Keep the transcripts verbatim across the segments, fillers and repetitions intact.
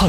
探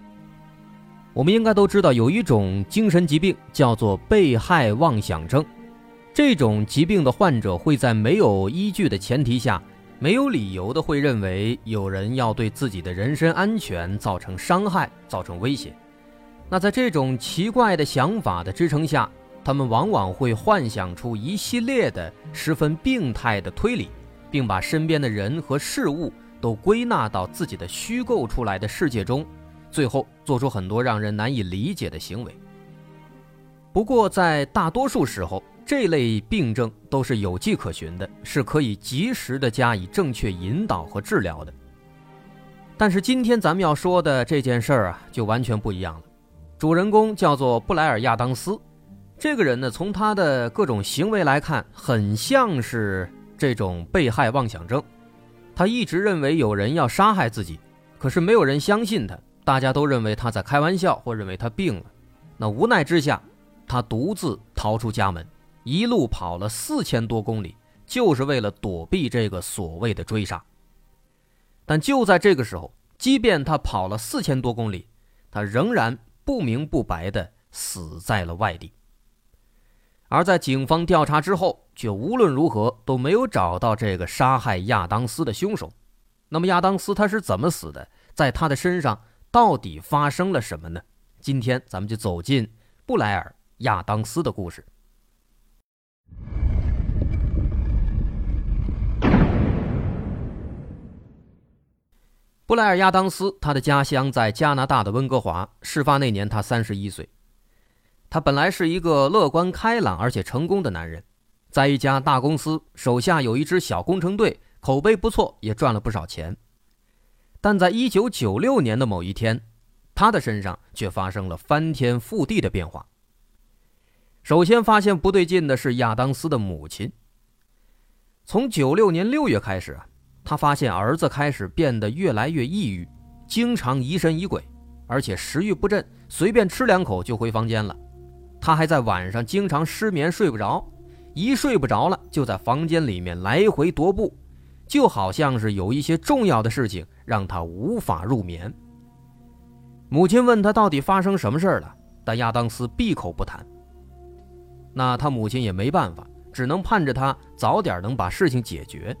我们应该都知道，有一种精神疾病叫做被害妄想症。这种疾病的患者会在没有依据的前提下，没有理由的会认为有人要对自己的人身安全造成伤害，造成威胁。那在这种奇怪的想法的支撑下，他们往往会幻想出一系列的十分病态的推理，并把身边的人和事物都归纳到自己的虚构出来的世界中，最后做出很多让人难以理解的行为。不过在大多数时候，这类病症都是有迹可循的，是可以及时的加以正确引导和治疗的。但是今天咱们要说的这件事儿啊，就完全不一样了。主人公叫做布莱尔·亚当斯，这个人呢，从他的各种行为来看，很像是这种被害妄想症。他一直认为有人要杀害自己，可是没有人相信他，大家都认为他在开玩笑，或认为他病了。那无奈之下，他独自逃出家门，一路跑了四千多公里，就是为了躲避这个所谓的追杀。但就在这个时候，即便他跑了四千多公里，他仍然不明不白地死在了外地。而在警方调查之后，却无论如何都没有找到这个杀害亚当斯的凶手。那么亚当斯他是怎么死的？在他的身上到底发生了什么呢？今天咱们就走进布莱尔·亚当斯的故事。布莱尔·亚当斯，他的家乡在加拿大的温哥华，事发那年他三十一岁。他本来是一个乐观开朗而且成功的男人，在一家大公司手下有一支小工程队，口碑不错，也赚了不少钱。但在一九九六年的某一天，他的身上却发生了翻天覆地的变化。首先发现不对劲的是亚当斯的母亲。从九六年六月开始啊，他发现儿子开始变得越来越抑郁，经常疑神疑鬼，而且食欲不振，随便吃两口就回房间了。他还在晚上经常失眠睡不着，一睡不着了就在房间里面来回踱步，就好像是有一些重要的事情让他无法入眠。母亲问他到底发生什么事了，但亚当斯闭口不谈。那他母亲也没办法，只能盼着他早点能把事情解决。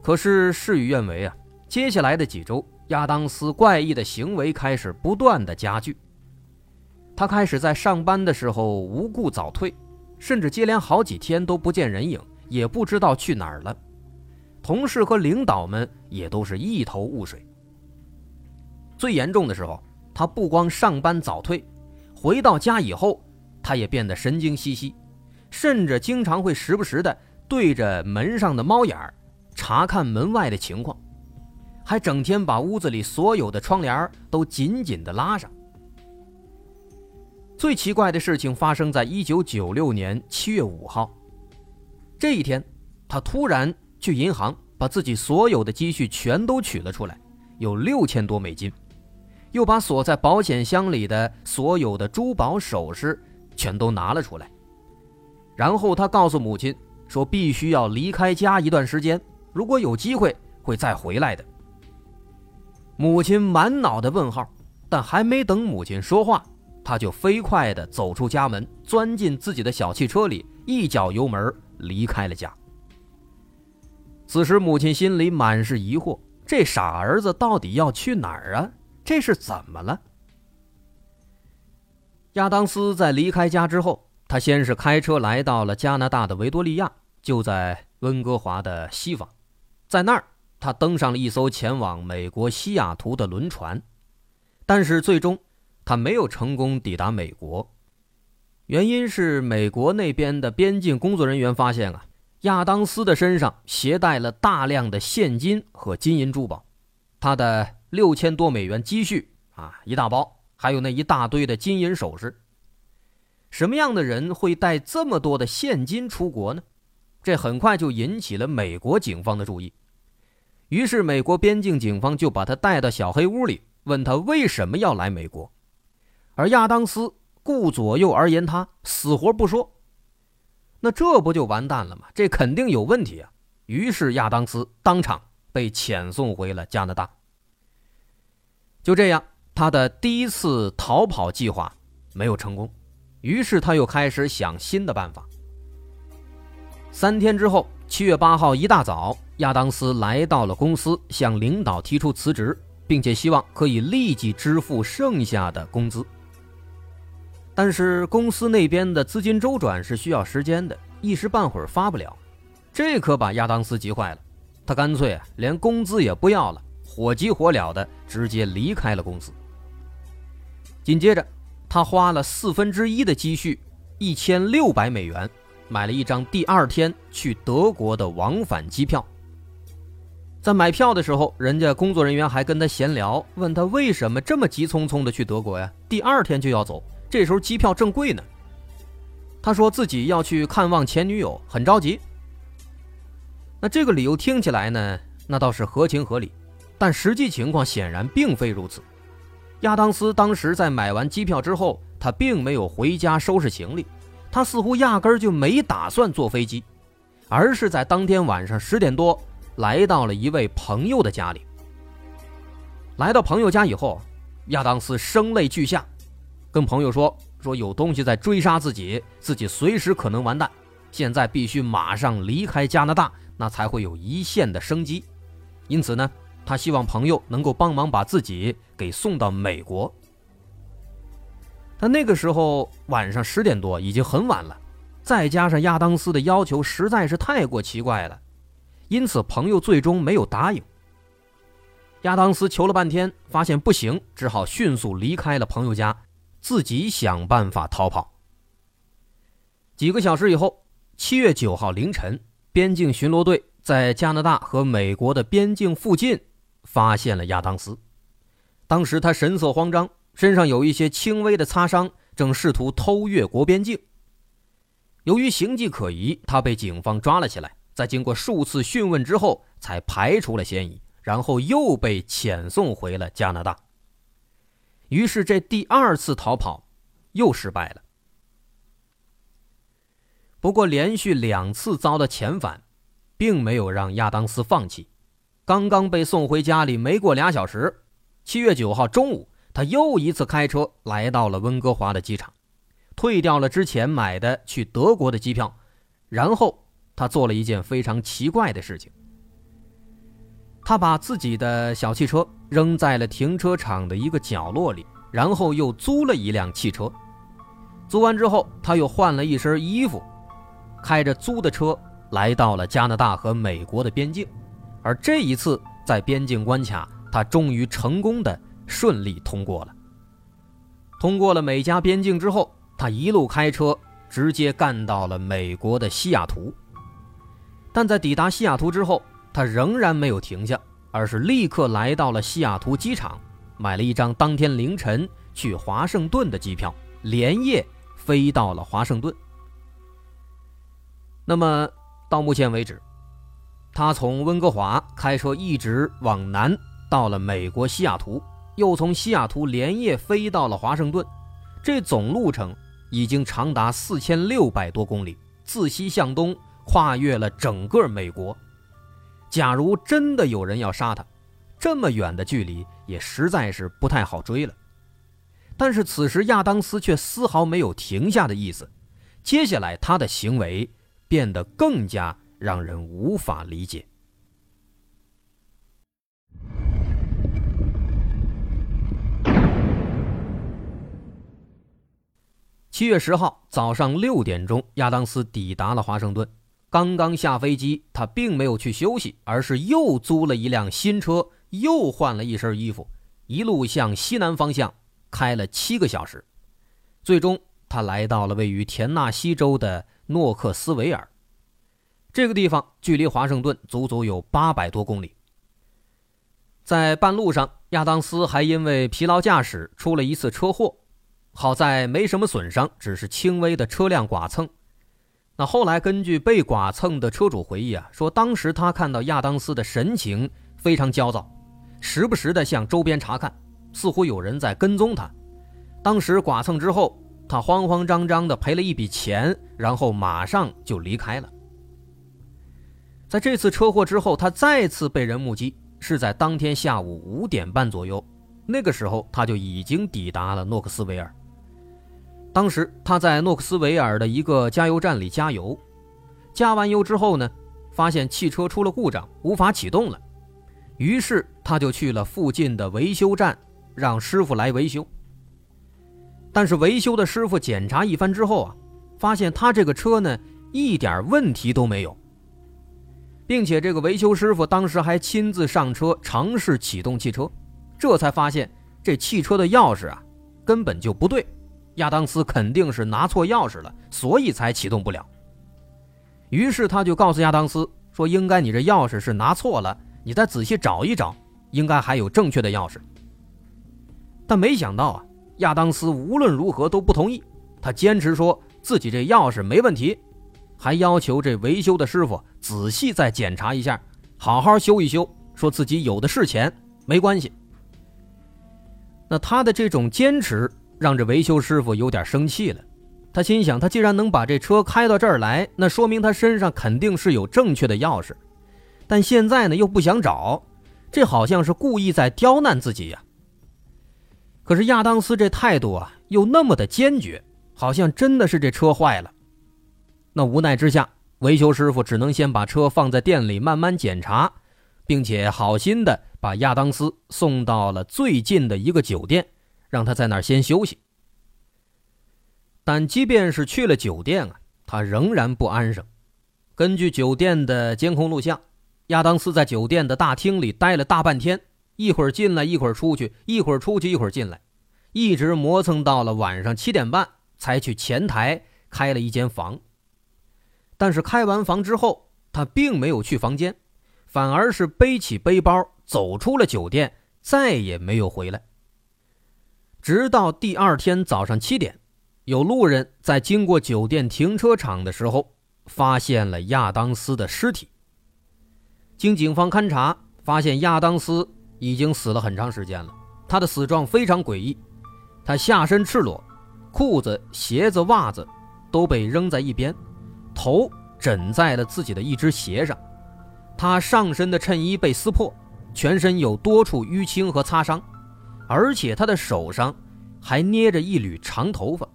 可是事与愿违啊，接下来的几周，亚当斯怪异的行为开始不断的加剧。他开始在上班的时候无故早退，甚至接连好几天都不见人影，也不知道去哪儿了。同事和领导们也都是一头雾水。最严重的时候，他不光上班早退，回到家以后他也变得神经兮兮，甚至经常会时不时的对着门上的猫眼儿查看门外的情况，还整天把屋子里所有的窗帘都紧紧的拉上。最奇怪的事情发生在一九九六年七月五号，这一天他突然去银行把自己所有的积蓄全都取了出来，有六千多美金，又把锁在保险箱里的所有的珠宝首饰全都拿了出来。然后他告诉母亲说必须要离开家一段时间，如果有机会会再回来的。母亲满脑的问号，但还没等母亲说话，他就飞快地走出家门，钻进自己的小汽车里，一脚油门离开了家。此时母亲心里满是疑惑，这傻儿子到底要去哪儿啊？这是怎么了？亚当斯在离开家之后，他先是开车来到了加拿大的维多利亚，就在温哥华的西方。在那儿他登上了一艘前往美国西雅图的轮船，但是最终他没有成功抵达美国。原因是美国那边的边境工作人员发现啊，亚当斯的身上携带了大量的现金和金银珠宝，他的六千多美元积蓄啊，一大包，还有那一大堆的金银首饰，什么样的人会带这么多的现金出国呢？这很快就引起了美国警方的注意。于是美国边境警方就把他带到小黑屋里，问他为什么要来美国。而亚当斯顾左右而言他，死活不说。那这不就完蛋了吗？这肯定有问题啊！于是亚当斯当场被遣送回了加拿大。就这样，他的第一次逃跑计划没有成功，于是他又开始想新的办法。三天之后，七月八号一大早，亚当斯来到了公司，向领导提出辞职，并且希望可以立即支付剩下的工资。但是公司那边的资金周转是需要时间的，一时半会儿发不了。这可把亚当斯急坏了，他干脆连工资也不要了，火急火燎的直接离开了公司。紧接着他花了四分之一的积蓄一千六百美元买了一张第二天去德国的往返机票。在买票的时候，人家工作人员还跟他闲聊，问他为什么这么急匆匆的去德国呀？第二天就要走，这时候机票正贵呢。他说自己要去看望前女友，很着急。那这个理由听起来呢，那倒是合情合理，但实际情况显然并非如此。亚当斯当时在买完机票之后，他并没有回家收拾行李，他似乎压根儿就没打算坐飞机，而是在当天晚上十点多来到了一位朋友的家里。来到朋友家以后，亚当斯声泪俱下，跟朋友说说有东西在追杀自己，自己随时可能完蛋，现在必须马上离开加拿大，那才会有一线的生机。因此呢，他希望朋友能够帮忙把自己给送到美国。他那个时候晚上十点多，已经很晚了，再加上亚当斯的要求实在是太过奇怪了，因此朋友最终没有答应。亚当斯求了半天，发现不行，只好迅速离开了朋友家，自己想办法逃跑。几个小时以后，七月九号凌晨，边境巡逻队在加拿大和美国的边境附近发现了亚当斯。当时他神色慌张，身上有一些轻微的擦伤，正试图偷越国边境。由于形迹可疑，他被警方抓了起来，在经过数次讯问之后才排除了嫌疑，然后又被遣送回了加拿大。于是这第二次逃跑又失败了。不过连续两次遭到遣返并没有让亚当斯放弃，刚刚被送回家里没过俩小时，七月九号中午，他又一次开车来到了温哥华的机场，退掉了之前买的去德国的机票，然后他做了一件非常奇怪的事情。他把自己的小汽车扔在了停车场的一个角落里，然后又租了一辆汽车。租完之后，他又换了一身衣服，开着租的车来到了加拿大和美国的边境，而这一次在边境关卡，他终于成功的顺利通过了。通过了美加边境之后，他一路开车直接干到了美国的西雅图。但在抵达西雅图之后，他仍然没有停下，而是立刻来到了西雅图机场，买了一张当天凌晨去华盛顿的机票，连夜飞到了华盛顿。那么到目前为止，他从温哥华开车一直往南到了美国西雅图，又从西雅图连夜飞到了华盛顿，这总路程已经长达四千六百多公里，自西向东跨越了整个美国。假如真的有人要杀他，这么远的距离也实在是不太好追了。但是此时亚当斯却丝毫没有停下的意思，接下来他的行为变得更加让人无法理解。七月十号早上六点钟，亚当斯抵达了华盛顿。刚刚下飞机，他并没有去休息，而是又租了一辆新车，又换了一身衣服，一路向西南方向开了七个小时。最终他来到了位于田纳西州的诺克斯维尔，这个地方距离华盛顿足足有八百多公里。在半路上，亚当斯还因为疲劳驾驶出了一次车祸，好在没什么损伤，只是轻微的车辆剐蹭。那后来根据被剐蹭的车主回忆啊，说当时他看到亚当斯的神情非常焦躁，时不时的向周边查看，似乎有人在跟踪他。当时剐蹭之后，他慌慌张张的赔了一笔钱，然后马上就离开了。在这次车祸之后，他再次被人目击，是在当天下午五点半左右。那个时候他就已经抵达了诺克斯维尔。当时他在诺克斯维尔的一个加油站里加油，加完油之后呢，发现汽车出了故障，无法启动了。于是他就去了附近的维修站，让师傅来维修。但是维修的师傅检查一番之后啊，发现他这个车呢一点问题都没有，并且这个维修师傅当时还亲自上车尝试启动汽车，这才发现这汽车的钥匙啊根本就不对，亚当斯肯定是拿错钥匙了，所以才启动不了。于是他就告诉亚当斯说，应该你这钥匙是拿错了，你再仔细找一找，应该还有正确的钥匙。但没想到啊，亚当斯无论如何都不同意，他坚持说自己这钥匙没问题，还要求这维修的师傅仔细再检查一下，好好修一修，说自己有的是钱，没关系。那他的这种坚持让这维修师傅有点生气了，他心想，他既然能把这车开到这儿来，那说明他身上肯定是有正确的钥匙，但现在呢又不想找，这好像是故意在刁难自己呀、啊。可是亚当斯这态度啊又那么的坚决，好像真的是这车坏了。那无奈之下，维修师傅只能先把车放在店里慢慢检查，并且好心的把亚当斯送到了最近的一个酒店，让他在那儿先休息。但即便是去了酒店啊，他仍然不安生。根据酒店的监控录像，亚当斯在酒店的大厅里待了大半天，一会儿进来一会儿出去，一会儿出去一会儿进来，一直磨蹭到了晚上七点半才去前台开了一间房。但是开完房之后，他并没有去房间，反而是背起背包走出了酒店，再也没有回来。直到第二天早上七点，有路人在经过酒店停车场的时候发现了亚当斯的尸体。经警方勘查发现，亚当斯已经死了很长时间了，他的死状非常诡异，他下身赤裸，裤子鞋子袜子都被扔在一边，头枕在了自己的一只鞋上，他上身的衬衣被撕破，全身有多处淤青和擦伤，而且他的手上还捏着一缕长头发。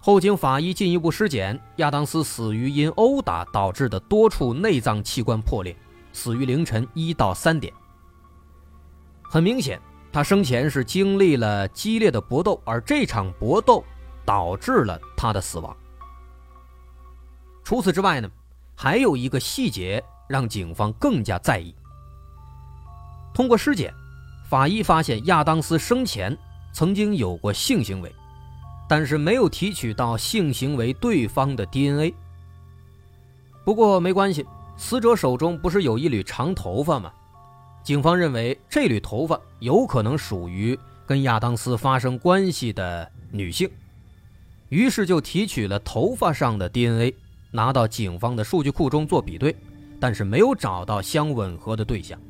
后经法医进一步尸检，亚当斯死于因殴打导致的多处内脏器官破裂，死于凌晨一到三点。很明显，他生前是经历了激烈的搏斗，而这场搏斗导致了他的死亡。除此之外呢，还有一个细节让警方更加在意。通过尸检，法医发现亚当斯生前曾经有过性行为，但是没有提取到性行为对方的 D N A。 不过没关系，死者手中不是有一缕长头发吗？警方认为这缕头发有可能属于跟亚当斯发生关系的女性，于是就提取了头发上的 D N A， 拿到警方的数据库中做比对，但是没有找到相吻合的对象。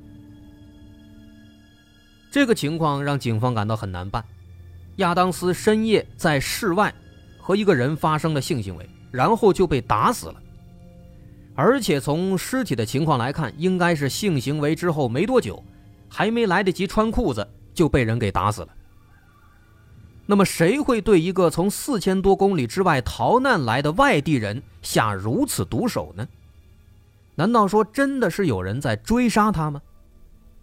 这个情况让警方感到很难办。亚当斯深夜在室外和一个人发生了性行为，然后就被打死了，而且从尸体的情况来看，应该是性行为之后没多久，还没来得及穿裤子就被人给打死了。那么谁会对一个从四千多公里之外逃难来的外地人下如此毒手呢？难道说真的是有人在追杀他吗？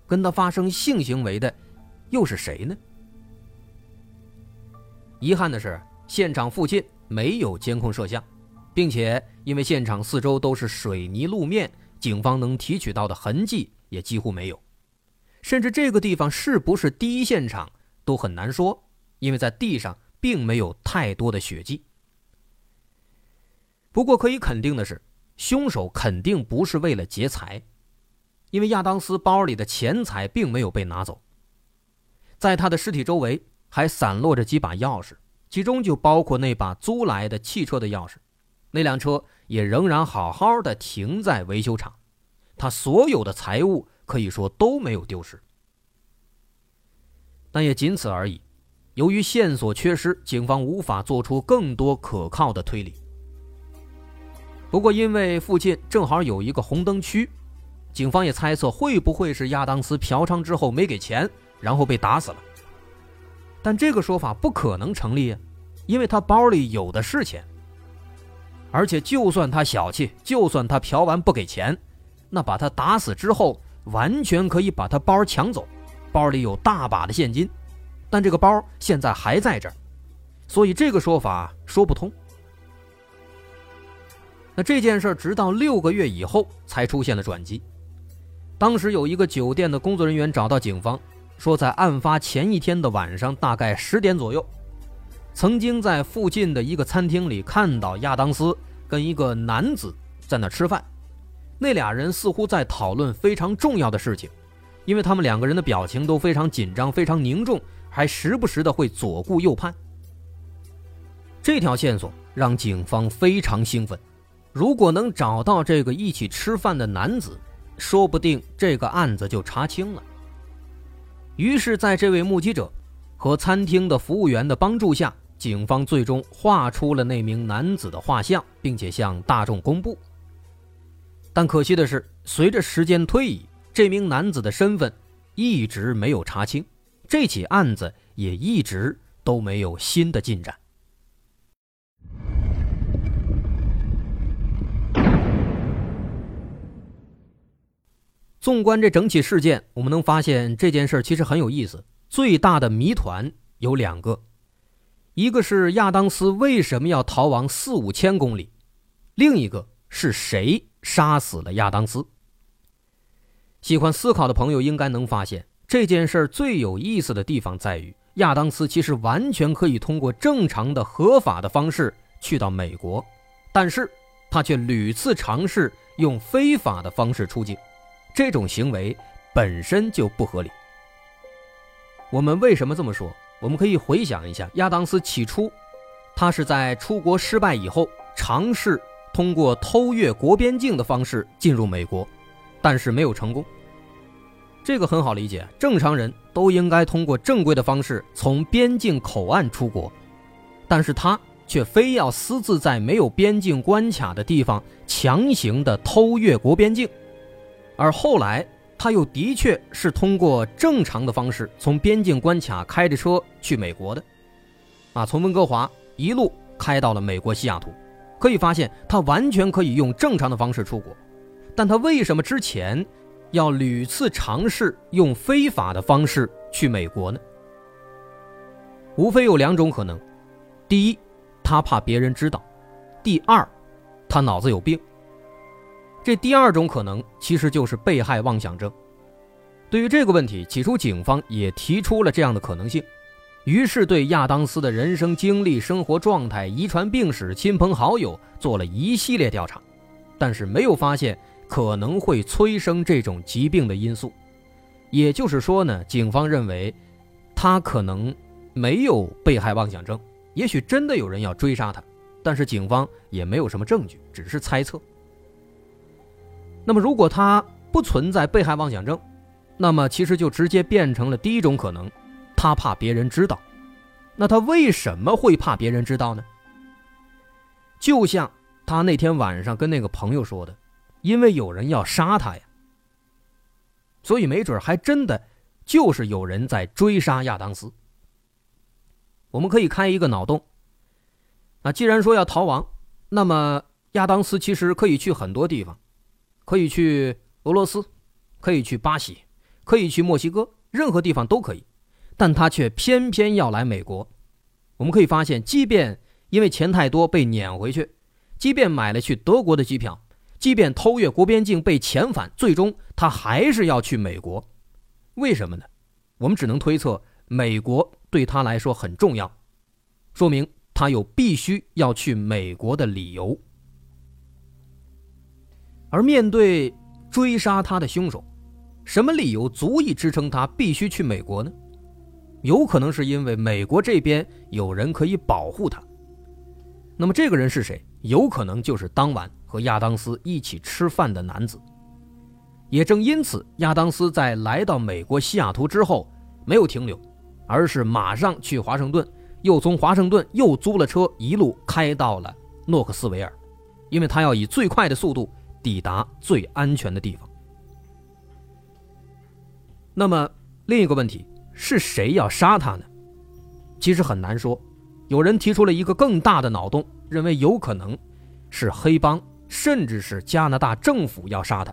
跟他发生性行为的又是谁呢？遗憾的是，现场附近没有监控摄像，并且因为现场四周都是水泥路面，警方能提取到的痕迹也几乎没有，甚至这个地方是不是第一现场都很难说，因为在地上并没有太多的血迹。不过可以肯定的是，凶手肯定不是为了劫财，因为亚当斯包里的钱财并没有被拿走。在他的尸体周围还散落着几把钥匙，其中就包括那把租来的汽车的钥匙。那辆车也仍然好好的停在维修厂，他所有的财物可以说都没有丢失，但也仅此而已。由于线索缺失，警方无法做出更多可靠的推理。不过因为附近正好有一个红灯区，警方也猜测会不会是亚当斯嫖娼之后没给钱，然后被打死了。但这个说法不可能成立啊，因为他包里有的是钱。而且就算他小气，就算他嫖完不给钱，那把他打死之后，完全可以把他包抢走，包里有大把的现金，但这个包现在还在这儿，所以这个说法说不通。那这件事直到六个月以后才出现了转机。当时有一个酒店的工作人员找到警方，说在案发前一天的晚上大概十点左右，曾经在附近的一个餐厅里看到亚当斯跟一个男子在那吃饭，那俩人似乎在讨论非常重要的事情，因为他们两个人的表情都非常紧张，非常凝重，还时不时的会左顾右盼。这条线索让警方非常兴奋，如果能找到这个一起吃饭的男子，说不定这个案子就查清了。于是在这位目击者和餐厅的服务员的帮助下，警方最终画出了那名男子的画像，并且向大众公布。但可惜的是，随着时间推移，这名男子的身份一直没有查清，这起案子也一直都没有新的进展。纵观这整起事件，我们能发现这件事其实很有意思，最大的谜团有两个，一个是亚当斯为什么要逃亡四五千公里，另一个是谁杀死了亚当斯。喜欢思考的朋友应该能发现，这件事最有意思的地方在于，亚当斯其实完全可以通过正常的合法的方式去到美国，但是他却屡次尝试用非法的方式出境，这种行为本身就不合理。我们为什么这么说？我们可以回想一下，亚当斯起初他是在出国失败以后，尝试通过偷越国边境的方式进入美国，但是没有成功。这个很好理解，正常人都应该通过正规的方式从边境口岸出国，但是他却非要私自在没有边境关卡的地方强行的偷越国边境。而后来他又的确是通过正常的方式从边境关卡开着车去美国的啊，从温哥华一路开到了美国西雅图。可以发现他完全可以用正常的方式出国，但他为什么之前要屡次尝试用非法的方式去美国呢？无非有两种可能，第一，他怕别人知道，第二，他脑子有病。这第二种可能其实就是被害妄想症。对于这个问题，起初警方也提出了这样的可能性，于是对亚当斯的人生经历、生活状态、遗传病史、亲朋好友做了一系列调查，但是没有发现可能会催生这种疾病的因素。也就是说呢，警方认为他可能没有被害妄想症，也许真的有人要追杀他，但是警方也没有什么证据，只是猜测。那么如果他不存在被害妄想症，那么其实就直接变成了第一种可能，他怕别人知道。那他为什么会怕别人知道呢？就像他那天晚上跟那个朋友说的，因为有人要杀他呀，所以没准还真的就是有人在追杀亚当斯。我们可以开一个脑洞，那既然说要逃亡，那么亚当斯其实可以去很多地方，可以去俄罗斯，可以去巴西，可以去墨西哥，任何地方都可以，但他却偏偏要来美国。我们可以发现，即便因为钱太多被撵回去，即便买了去德国的机票，即便偷越国边境被遣返，最终他还是要去美国。为什么呢？我们只能推测，美国对他来说很重要，说明他有必须要去美国的理由。而面对追杀他的凶手，什么理由足以支撑他必须去美国呢？有可能是因为美国这边有人可以保护他。那么这个人是谁？有可能就是当晚和亚当斯一起吃饭的男子。也正因此，亚当斯在来到美国西雅图之后没有停留，而是马上去华盛顿，又从华盛顿又租了车一路开到了诺克斯维尔，因为他要以最快的速度抵达最安全的地方。那么另一个问题，是谁要杀他呢？其实很难说，有人提出了一个更大的脑洞，认为有可能是黑帮，甚至是加拿大政府要杀他。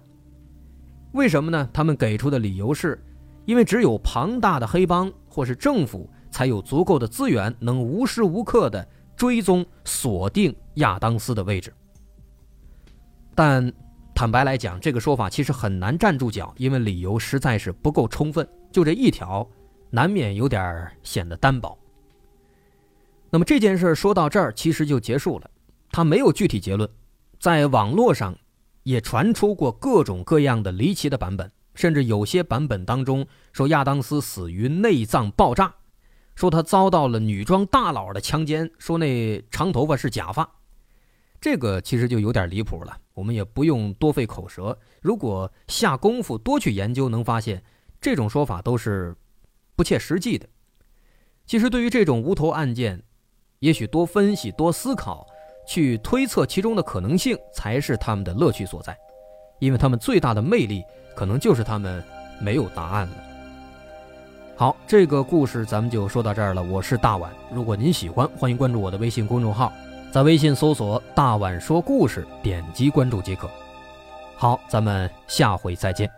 为什么呢？他们给出的理由是，因为只有庞大的黑帮或是政府才有足够的资源，能无时无刻的追踪锁定亚当斯的位置。但坦白来讲，这个说法其实很难站住脚，因为理由实在是不够充分，就这一条难免有点显得单薄。那么这件事说到这儿其实就结束了，它没有具体结论。在网络上也传出过各种各样的离奇的版本，甚至有些版本当中说亚当斯死于内脏爆炸，说他遭到了女装大佬的强奸，说那长头发是假发。这个其实就有点离谱了，我们也不用多费口舌，如果下功夫多去研究，能发现这种说法都是不切实际的。其实对于这种无头案件，也许多分析多思考，去推测其中的可能性才是他们的乐趣所在，因为他们最大的魅力可能就是他们没有答案了。好，这个故事咱们就说到这儿了。我是大碗，如果您喜欢，欢迎关注我的微信公众号，在微信搜索大碗说故事，点击关注即可。好，咱们下回再见。